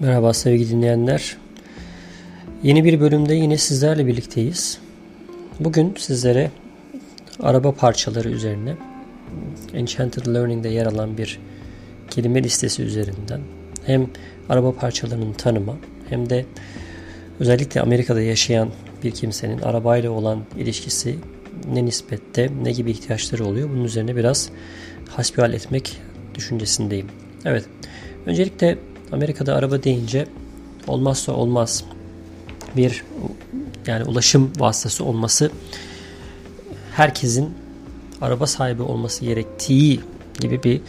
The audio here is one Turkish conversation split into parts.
Merhaba sevgili dinleyenler. Yeni bir bölümde yine sizlerle birlikteyiz. Bugün sizlere araba parçaları üzerine Enchanted Learning'de yer alan bir kelime listesi üzerinden hem araba parçalarının tanımı hem de özellikle Amerika'da yaşayan bir kimsenin arabayla olan ilişkisi ne nispette, ne gibi ihtiyaçları oluyor? Bunun üzerine biraz hasbihal etmek düşüncesindeyim. Evet, öncelikle Amerika'da araba deyince olmazsa olmaz bir ulaşım vasıtası olması, herkesin araba sahibi olması gerektiği gibi bir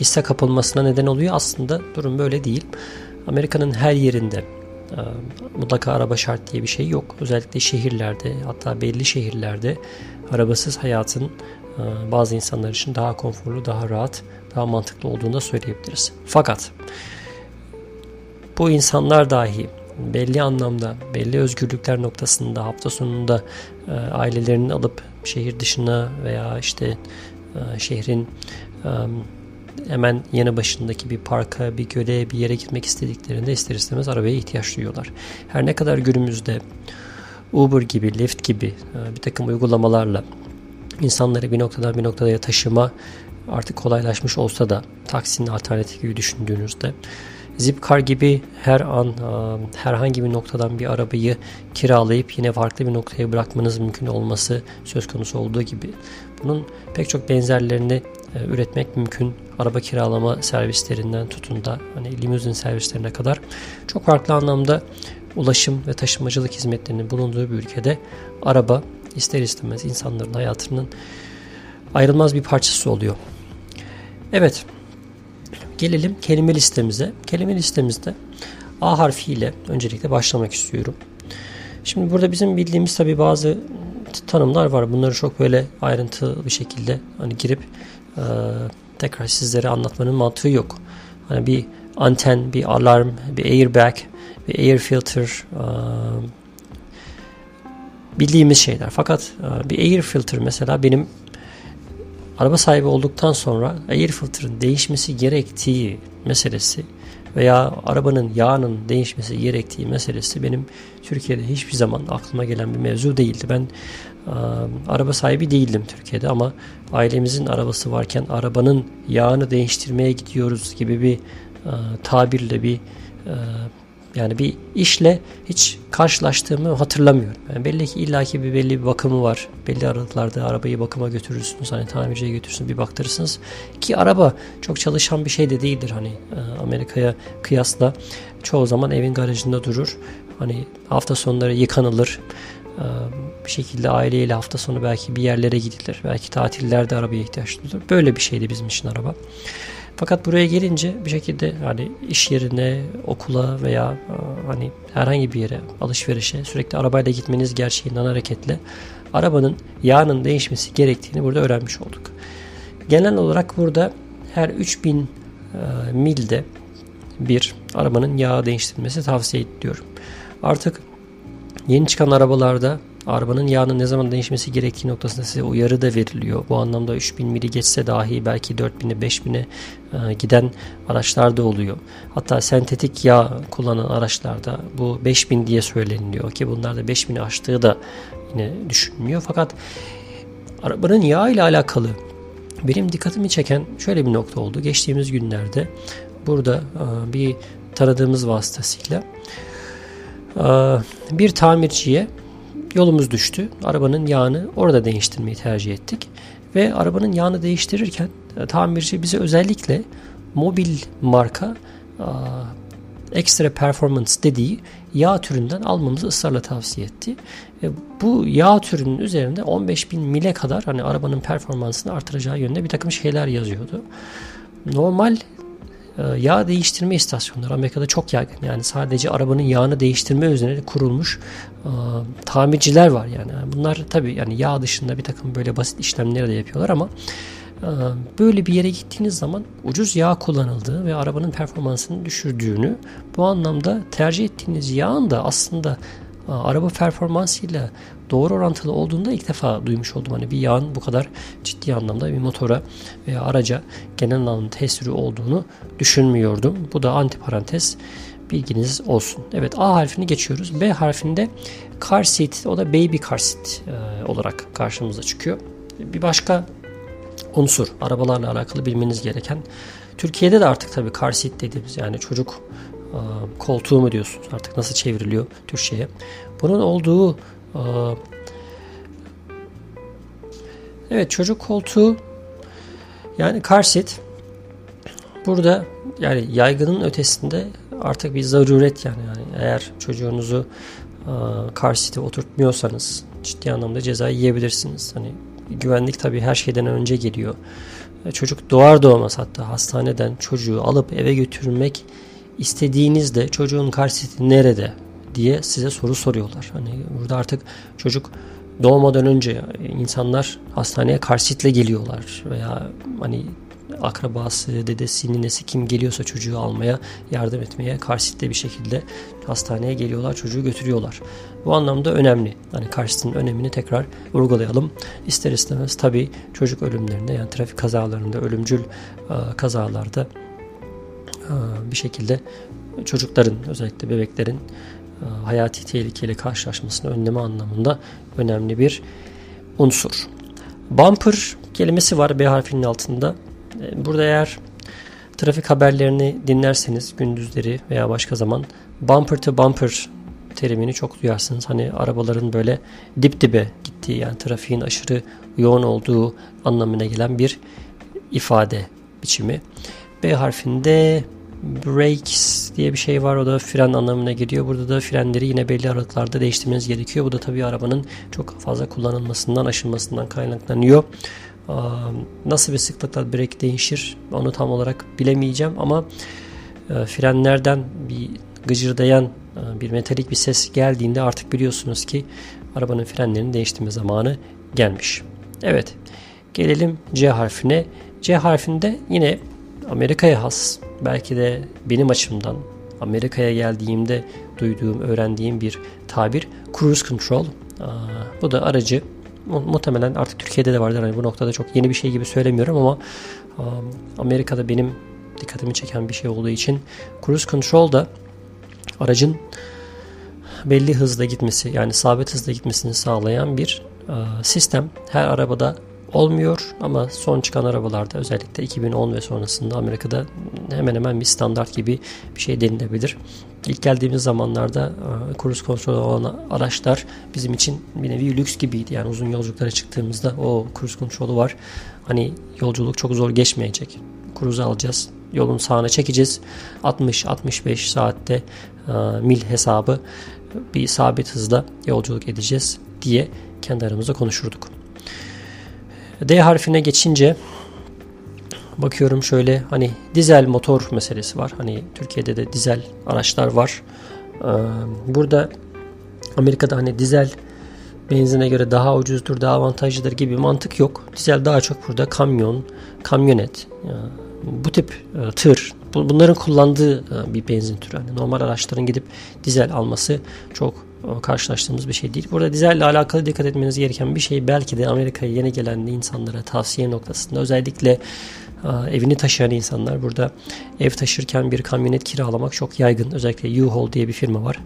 hisse kapılmasına neden oluyor. Aslında durum böyle değil. Amerika'nın her yerinde mutlaka araba şart diye bir şey yok. Özellikle şehirlerde, hatta belli şehirlerde arabasız hayatın bazı insanlar için daha konforlu, daha rahat, daha mantıklı olduğunu da söyleyebiliriz. Fakat bu insanlar dahi belli anlamda, belli özgürlükler noktasında hafta sonunda ailelerini alıp şehir dışına veya şehrin hemen yanı başındaki bir parka, bir göle, bir yere gitmek istediklerinde ister istemez arabaya ihtiyaç duyuyorlar. Her ne kadar günümüzde Uber gibi, Lyft gibi bir takım uygulamalarla insanları bir noktadan bir noktaya taşıma artık kolaylaşmış olsa da, taksinin alternatifi düşündüğünüzde Zipcar gibi her an herhangi bir noktadan bir arabayı kiralayıp yine farklı bir noktaya bırakmanız mümkün olması söz konusu olduğu gibi bunun pek çok benzerlerini üretmek mümkün. Araba kiralama servislerinden tutun da limuzin servislerine kadar çok farklı anlamda ulaşım ve taşımacılık hizmetlerinin bulunduğu bir ülkede araba ister istemez insanların hayatının ayrılmaz bir parçası oluyor. Evet, gelelim kelime listemize. Kelime listemizde A harfiyle öncelikle başlamak istiyorum. Şimdi burada bizim bildiğimiz tabii bazı tanımlar var. Bunları çok böyle ayrıntılı bir şekilde girip tekrar sizlere anlatmanın mantığı yok. Bir anten, bir alarm, bir airbag, bir air filter, bildiğimiz şeyler. Fakat bir air filter mesela benim araba sahibi olduktan sonra air filter'ın değişmesi gerektiği meselesi veya arabanın yağının değişmesi gerektiği meselesi benim Türkiye'de hiçbir zaman aklıma gelen bir mevzu değildi. Ben araba sahibi değildim Türkiye'de ama ailemizin arabası varken arabanın yağını değiştirmeye gidiyoruz gibi bir tabirle bir işle hiç karşılaştığımı hatırlamıyorum. Belli ki illaki belli bir bakımı var. Belli aralıklarda arabayı bakıma götürürsünüz. Tamirciye götürürsünüz, bir baktırırsınız. Ki araba çok çalışan bir şey de değildir. Amerika'ya kıyasla çoğu zaman evin garajında durur. Hafta sonları yıkanılır. Bir şekilde aileyle hafta sonu belki bir yerlere gidilir. Belki tatillerde arabaya ihtiyaç duyulur. Böyle bir şeydi bizim için araba. Fakat buraya gelince bir şekilde iş yerine, okula veya herhangi bir yere, alışverişe sürekli arabayla gitmeniz gerçeğinden hareketle arabanın yağının değişmesi gerektiğini burada öğrenmiş olduk. Genel olarak burada her 3000 milde bir arabanın yağı değiştirilmesi tavsiye ediyorum. Artık yeni çıkan arabalarda arabanın yağının ne zaman değişmesi gerektiği noktasında size uyarı da veriliyor. Bu anlamda 3000 mili geçse dahi belki 4000'e 5000'e giden araçlar da oluyor. Hatta sentetik yağ kullanan araçlarda bu 5000 diye söyleniliyor ki bunlar da 5000'i aştığı da yine düşünülmüyor. Fakat arabanın yağı ile alakalı benim dikkatimi çeken şöyle bir nokta oldu. Geçtiğimiz günlerde burada bir tanıdığımız vasıtasıyla bir tamirciye yolumuz düştü. Arabanın yağını orada değiştirmeyi tercih ettik. Ve arabanın yağını değiştirirken tamirci bize özellikle Mobil marka ekstra performance dediği yağ türünden almamızı ısrarla tavsiye etti. Bu yağ türünün üzerinde 15.000 mile kadar arabanın performansını artıracağı yönde bir takım şeyler yazıyordu. Normal yağ değiştirme istasyonları Amerika'da çok yaygın. Sadece arabanın yağını değiştirme üzerine kurulmuş tamirciler var. Bunlar tabii yağ dışında bir takım böyle basit işlemleri de yapıyorlar ama böyle bir yere gittiğiniz zaman ucuz yağ kullanıldığı ve arabanın performansını düşürdüğünü, bu anlamda tercih ettiğiniz yağın da aslında araba performansıyla doğru orantılı olduğunda ilk defa duymuş oldum. Hani bir yağın bu kadar ciddi anlamda bir motora veya araca genel anlamda tesiri olduğunu düşünmüyordum. Bu da antiparantez, bilginiz olsun. Evet, A harfini geçiyoruz. B harfinde car seat, o da baby car seat olarak karşımıza çıkıyor. Bir başka unsur, arabalarla alakalı bilmeniz gereken. Türkiye'de de artık tabii car seat dediğimiz, yani çocuk koltuğu mu diyorsunuz artık, nasıl çevriliyor Türkçe'ye. Bunun olduğu evet, çocuk koltuğu, yani car seat burada yani yaygının ötesinde artık bir zaruret yani eğer çocuğunuzu car seat'e oturtmuyorsanız ciddi anlamda ceza yiyebilirsiniz. Hani güvenlik tabii her şeyden önce geliyor. Çocuk doğar doğmaz, hatta hastaneden çocuğu alıp eve götürmek istediğinizde çocuğun car seat'i nerede diye size soru soruyorlar. Hani burada artık çocuk doğmadan önce insanlar hastaneye car seat'le geliyorlar veya hani akrabası, dedesi, ninesi kim geliyorsa çocuğu almaya, yardım etmeye car seat'le bir şekilde hastaneye geliyorlar, çocuğu götürüyorlar. Bu anlamda önemli. Hani car seat'in önemini tekrar vurgulayalım. İster istemez tabii çocuk ölümlerinde, yani trafik kazalarında, ölümcül kazalarda bir şekilde çocukların, özellikle bebeklerin hayati tehlikeyle karşılaşmasını önleme anlamında önemli bir unsur. Bumper kelimesi var B harfinin altında. Burada eğer trafik haberlerini dinlerseniz gündüzleri veya başka zaman bumper to bumper terimini çok duyarsınız. Hani arabaların böyle dip dibe gittiği, yani trafiğin aşırı yoğun olduğu anlamına gelen bir ifade biçimi. B harfinde brakes diye bir şey var. O da fren anlamına geliyor. Burada da frenleri yine belli aralıklarda değiştirmeniz gerekiyor. Bu da tabii arabanın çok fazla kullanılmasından, aşınmasından kaynaklanıyor. Nasıl bir sıklıkla brake değişir onu tam olarak bilemeyeceğim ama frenlerden bir gıcırdayan, bir metalik bir ses geldiğinde artık biliyorsunuz ki arabanın frenlerini değiştirme zamanı gelmiş. Evet, gelelim C harfine. C harfinde yine Amerika'ya has, belki de benim açımdan Amerika'ya geldiğimde duyduğum, öğrendiğim bir tabir cruise control. Bu da aracı, muhtemelen artık Türkiye'de de vardır. Hani bu noktada çok yeni bir şey gibi söylemiyorum ama Amerika'da benim dikkatimi çeken bir şey olduğu için cruise control da aracın belli hızda gitmesi, yani sabit hızda gitmesini sağlayan bir sistem. Her arabada olmuyor ama son çıkan arabalarda, özellikle 2010 ve sonrasında Amerika'da hemen hemen bir standart gibi bir şey denilebilir. İlk geldiğimiz zamanlarda cruise control olan araçlar bizim için bir nevi lüks gibiydi. Yani uzun yolculuklara çıktığımızda o cruise control'u var, hani yolculuk çok zor geçmeyecek, cruise'u alacağız, yolun sağına çekeceğiz, 60-65 saatte mil hesabı bir sabit hızla yolculuk edeceğiz diye kendi aramızda konuşurduk. D harfine geçince bakıyorum şöyle, hani dizel motor meselesi var. Hani Türkiye'de de dizel araçlar var. Burada Amerika'da hani dizel benzine göre daha ucuzdur, daha avantajlıdır gibi mantık yok. Dizel daha çok burada kamyon, kamyonet, bu tip tır, bunların kullandığı bir benzin türü. Yani normal araçların gidip dizel alması çok karşılaştığımız bir şey değil. Burada dizelle alakalı dikkat etmeniz gereken bir şey, belki de Amerika'ya yeni gelen insanlara tavsiye noktasında, özellikle evini taşıyan insanlar, burada ev taşırken bir kamyonet kiralamak çok yaygın. Özellikle U-Haul diye bir firma var.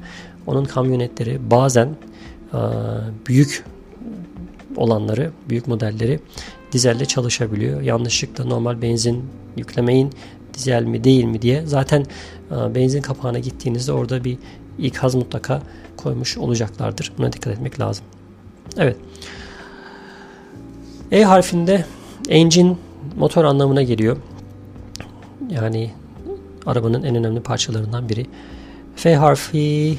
Onun kamyonetleri bazen büyük olanları, büyük modelleri dizelle çalışabiliyor. Yanlışlıkla normal benzin yüklemeyin, dizel mi değil mi diye. Zaten benzin kapağına gittiğinizde orada bir ikaz mutlaka koymuş olacaklardır. Buna dikkat etmek lazım. Evet. E harfinde engine motor anlamına geliyor. Yani arabanın en önemli parçalarından biri. F harfi,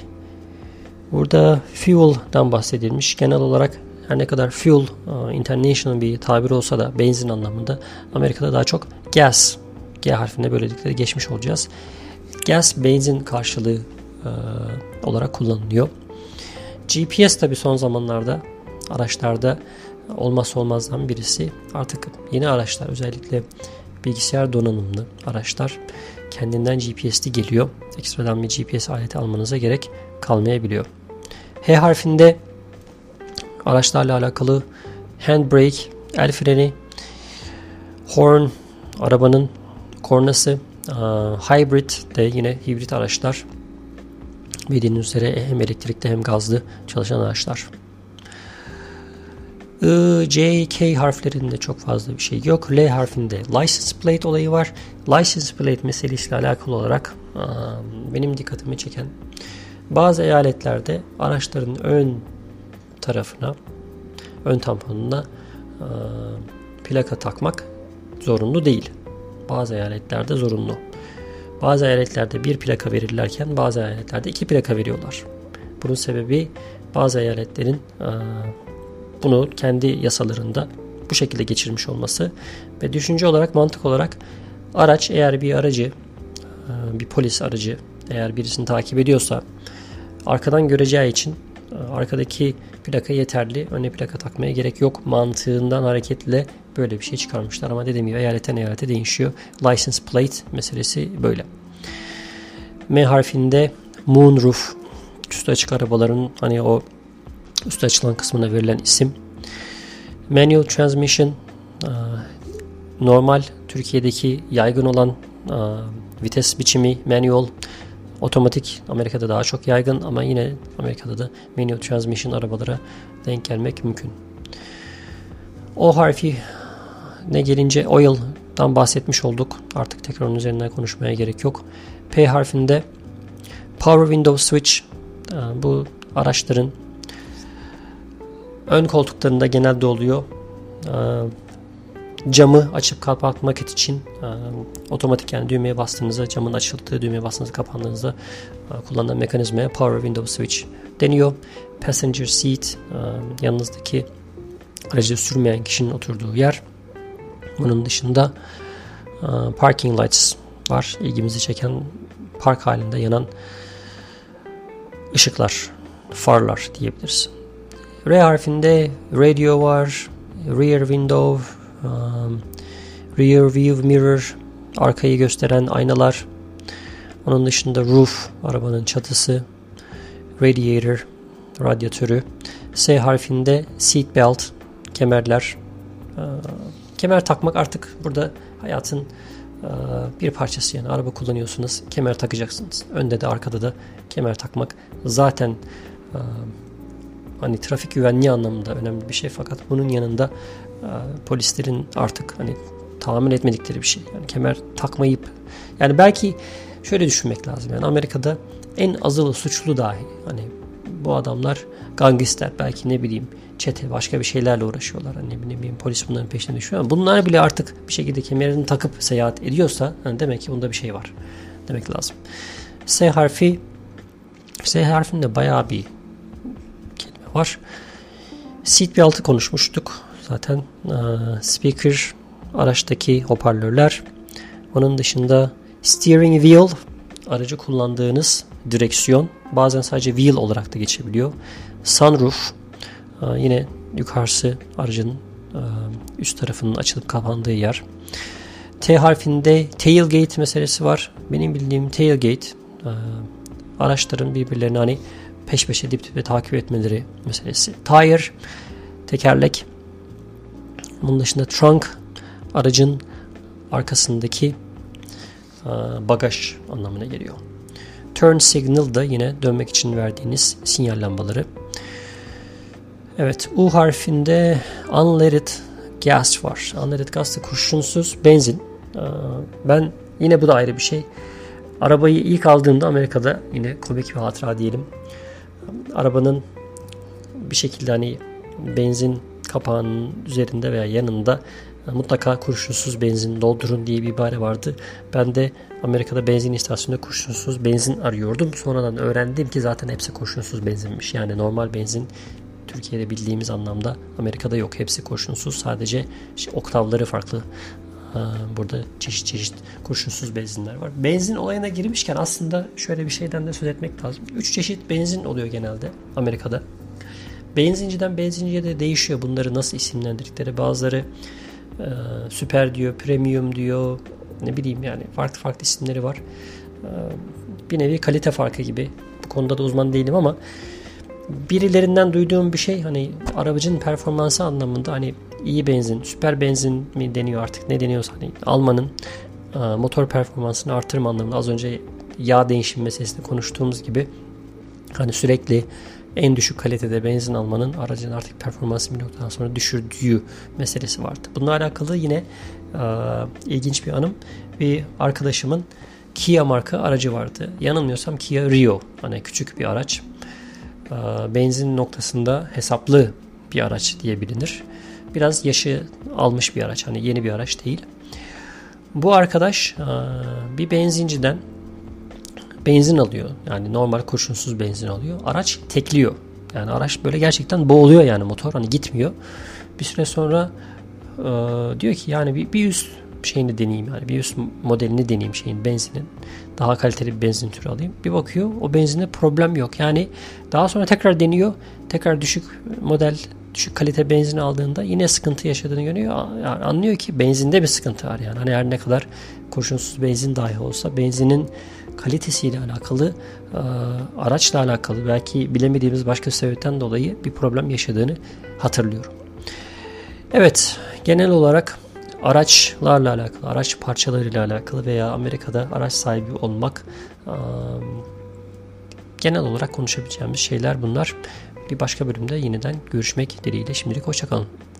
burada fuel'dan bahsedilmiş. Genel olarak her ne kadar fuel international bir tabir olsa da benzin anlamında Amerika'da daha çok gas. G harfinde böylelikle geçmiş olacağız. Gas benzin karşılığı olarak kullanılıyor. GPS tabii son zamanlarda araçlarda olmazsa olmazdan birisi. Artık yeni araçlar, özellikle bilgisayar donanımlı araçlar kendinden GPS'li geliyor. Ekstradan bir GPS aleti almanıza gerek kalmayabiliyor. H harfinde araçlarla alakalı handbrake, el freni, horn, arabanın kornası, hybrid de yine hibrit araçlar. Bildiğiniz üzere hem elektrikli hem gazlı çalışan araçlar. I, C, K harflerinde çok fazla bir şey yok. L harfinde license plate olayı var. License plate meselesiyle alakalı olarak benim dikkatimi çeken bazı eyaletlerde araçların ön tarafına, ön tamponuna plaka takmak zorunlu değil. Bazı eyaletlerde zorunlu. Bazı eyaletlerde bir plaka verirlerken bazı eyaletlerde iki plaka veriyorlar. Bunun sebebi bazı eyaletlerin bunu kendi yasalarında bu şekilde geçirmiş olması ve düşünce olarak, mantık olarak araç, eğer bir aracı, bir polis aracı eğer birisini takip ediyorsa arkadan göreceği için arkadaki plaka yeterli, öne plaka takmaya gerek yok mantığından hareketle böyle bir şey çıkarmışlar ama dediğim gibi eyaletten eyalete değişiyor. License plate meselesi böyle. M harfinde moonroof, üstü açık arabaların hani o üstü açılan kısmına verilen isim. Manual transmission, normal Türkiye'deki yaygın olan vites biçimi manual. Otomatik Amerika'da daha çok yaygın ama yine Amerika'da da manual transmission arabalara denk gelmek mümkün. O harfi ne gelince oil'dan bahsetmiş olduk. Artık tekrar onun üzerinden konuşmaya gerek yok. P harfinde power window switch, bu araçların ön koltuklarında genelde oluyor. Camı açıp kapatmak için otomatik, yani düğmeye bastığınızda, camın açıldığı düğmeye bastığınızda, kapandığınızda kullanılan mekanizmaya power window switch deniyor. Passenger seat, yanınızdaki aracı sürmeyen kişinin oturduğu yer. Bunun dışında parking lights var. İlgimizi çeken park halinde yanan ışıklar, farlar diyebiliriz. R harfinde radio var, rear window, rear view mirror, arkayı gösteren aynalar. Onun dışında roof, arabanın çatısı, radiator, radyatörü. S harfinde seat belt, kemerler. Kemer takmak artık burada hayatın bir parçası, yani araba kullanıyorsunuz, kemer takacaksınız. Önde de arkada da kemer takmak zaten hani trafik güvenliği anlamında önemli bir şey, fakat bunun yanında polislerin artık hani tahammül etmedikleri bir şey. Yani kemer takmayıp, yani belki şöyle düşünmek lazım, yani Amerika'da en azılı suçlu dahi hani bu adamlar gangster, belki ne bileyim çete, başka bir şeylerle uğraşıyorlar. Hani ne bileyim polis bunların peşine düşüyor ama bunlar bile artık bir şekilde kemerini takıp seyahat ediyorsa yani demek ki bunda bir şey var demek lazım. S harfi, S harfinde bayağı bir kelime var. Seatbelt'ı konuşmuştuk zaten. Speaker, araçtaki hoparlörler. Onun dışında steering wheel, aracı kullandığınız direksiyon. Bazen sadece wheel olarak da geçebiliyor. Sunroof, yine yukarısı aracın üst tarafının açılıp kapandığı yer. T harfinde tailgate meselesi var. Benim bildiğim tailgate araçların birbirlerini hani peş peşe, dip dibe takip etmeleri meselesi. Tire, tekerlek. Bunun dışında trunk, aracın arkasındaki bagaj anlamına geliyor. Turn signal da yine dönmek için verdiğiniz sinyal lambaları. Evet, U harfinde unleaded gas var. Unleaded gas da kurşunsuz benzin. Ben yine, bu da ayrı bir şey. Arabayı ilk aldığımda Amerika'da, yine komik bir hatıra diyelim. Arabanın bir şekilde hani benzin kapağının üzerinde veya yanında mutlaka kurşunsuz benzin doldurun diye bir ibare vardı. Ben de Amerika'da benzin istasyonunda kurşunsuz benzin arıyordum. Sonradan öğrendim ki zaten hepsi kurşunsuz benzinmiş. Yani normal benzin Türkiye'de bildiğimiz anlamda Amerika'da yok. Hepsi kurşunsuz. Sadece işte oktavları farklı. Burada çeşit çeşit kurşunsuz benzinler var. Benzin olayına girmişken aslında şöyle bir şeyden de söz etmek lazım. 3 çeşit benzin oluyor genelde Amerika'da. Benzinciden benzinciye de değişiyor bunları nasıl isimlendirdikleri. Bazıları süper diyor, premium diyor, ne bileyim, yani farklı farklı isimleri var. Bir nevi kalite farkı gibi. Bu konuda da uzman değilim ama birilerinden duyduğum bir şey, hani arabacının performansı anlamında, hani iyi benzin, süper benzin mi deniyor artık, ne deniyorsa, hani Alman'ın motor performansını artırma anlamında, az önce yağ değişim meselesini konuştuğumuz gibi, hani sürekli en düşük kalitede benzin almanın aracın artık performansı bir noktadan sonra düşürdüğü meselesi vardı. Bununla alakalı yine ilginç bir anım. Bir arkadaşımın Kia marka aracı vardı. Yanılmıyorsam Kia Rio. Hani küçük bir araç. Benzin noktasında hesaplı bir araç diye bilinir. Biraz yaşı almış bir araç. Hani yeni bir araç değil. Bu arkadaş bir benzinciden benzin alıyor. Yani normal kurşunsuz benzin alıyor. Araç tekliyor. Yani araç böyle gerçekten boğuluyor, yani motor hani gitmiyor. Bir süre sonra diyor ki yani bir üst şeyini deneyeyim, yani bir üst modelini deneyeyim şeyin, benzinin. Daha kaliteli bir benzin türü alayım. Bir bakıyor o benzinde problem yok. Yani daha sonra tekrar deniyor. Tekrar düşük model, düşük kalite benzin aldığında yine sıkıntı yaşadığını görüyor. Yani anlıyor ki benzinde bir sıkıntı var yani. Hani her ne kadar kurşunsuz benzin dahi olsa, benzinin kalitesiyle alakalı, araçla alakalı belki bilemediğimiz başka sebepten dolayı bir problem yaşadığını hatırlıyorum. Evet, genel olarak araçlarla alakalı, araç parçalarıyla alakalı veya Amerika'da araç sahibi olmak, genel olarak konuşabileceğimiz şeyler bunlar. Bir başka bölümde yeniden görüşmek dileğiyle, şimdilik hoşça kalın.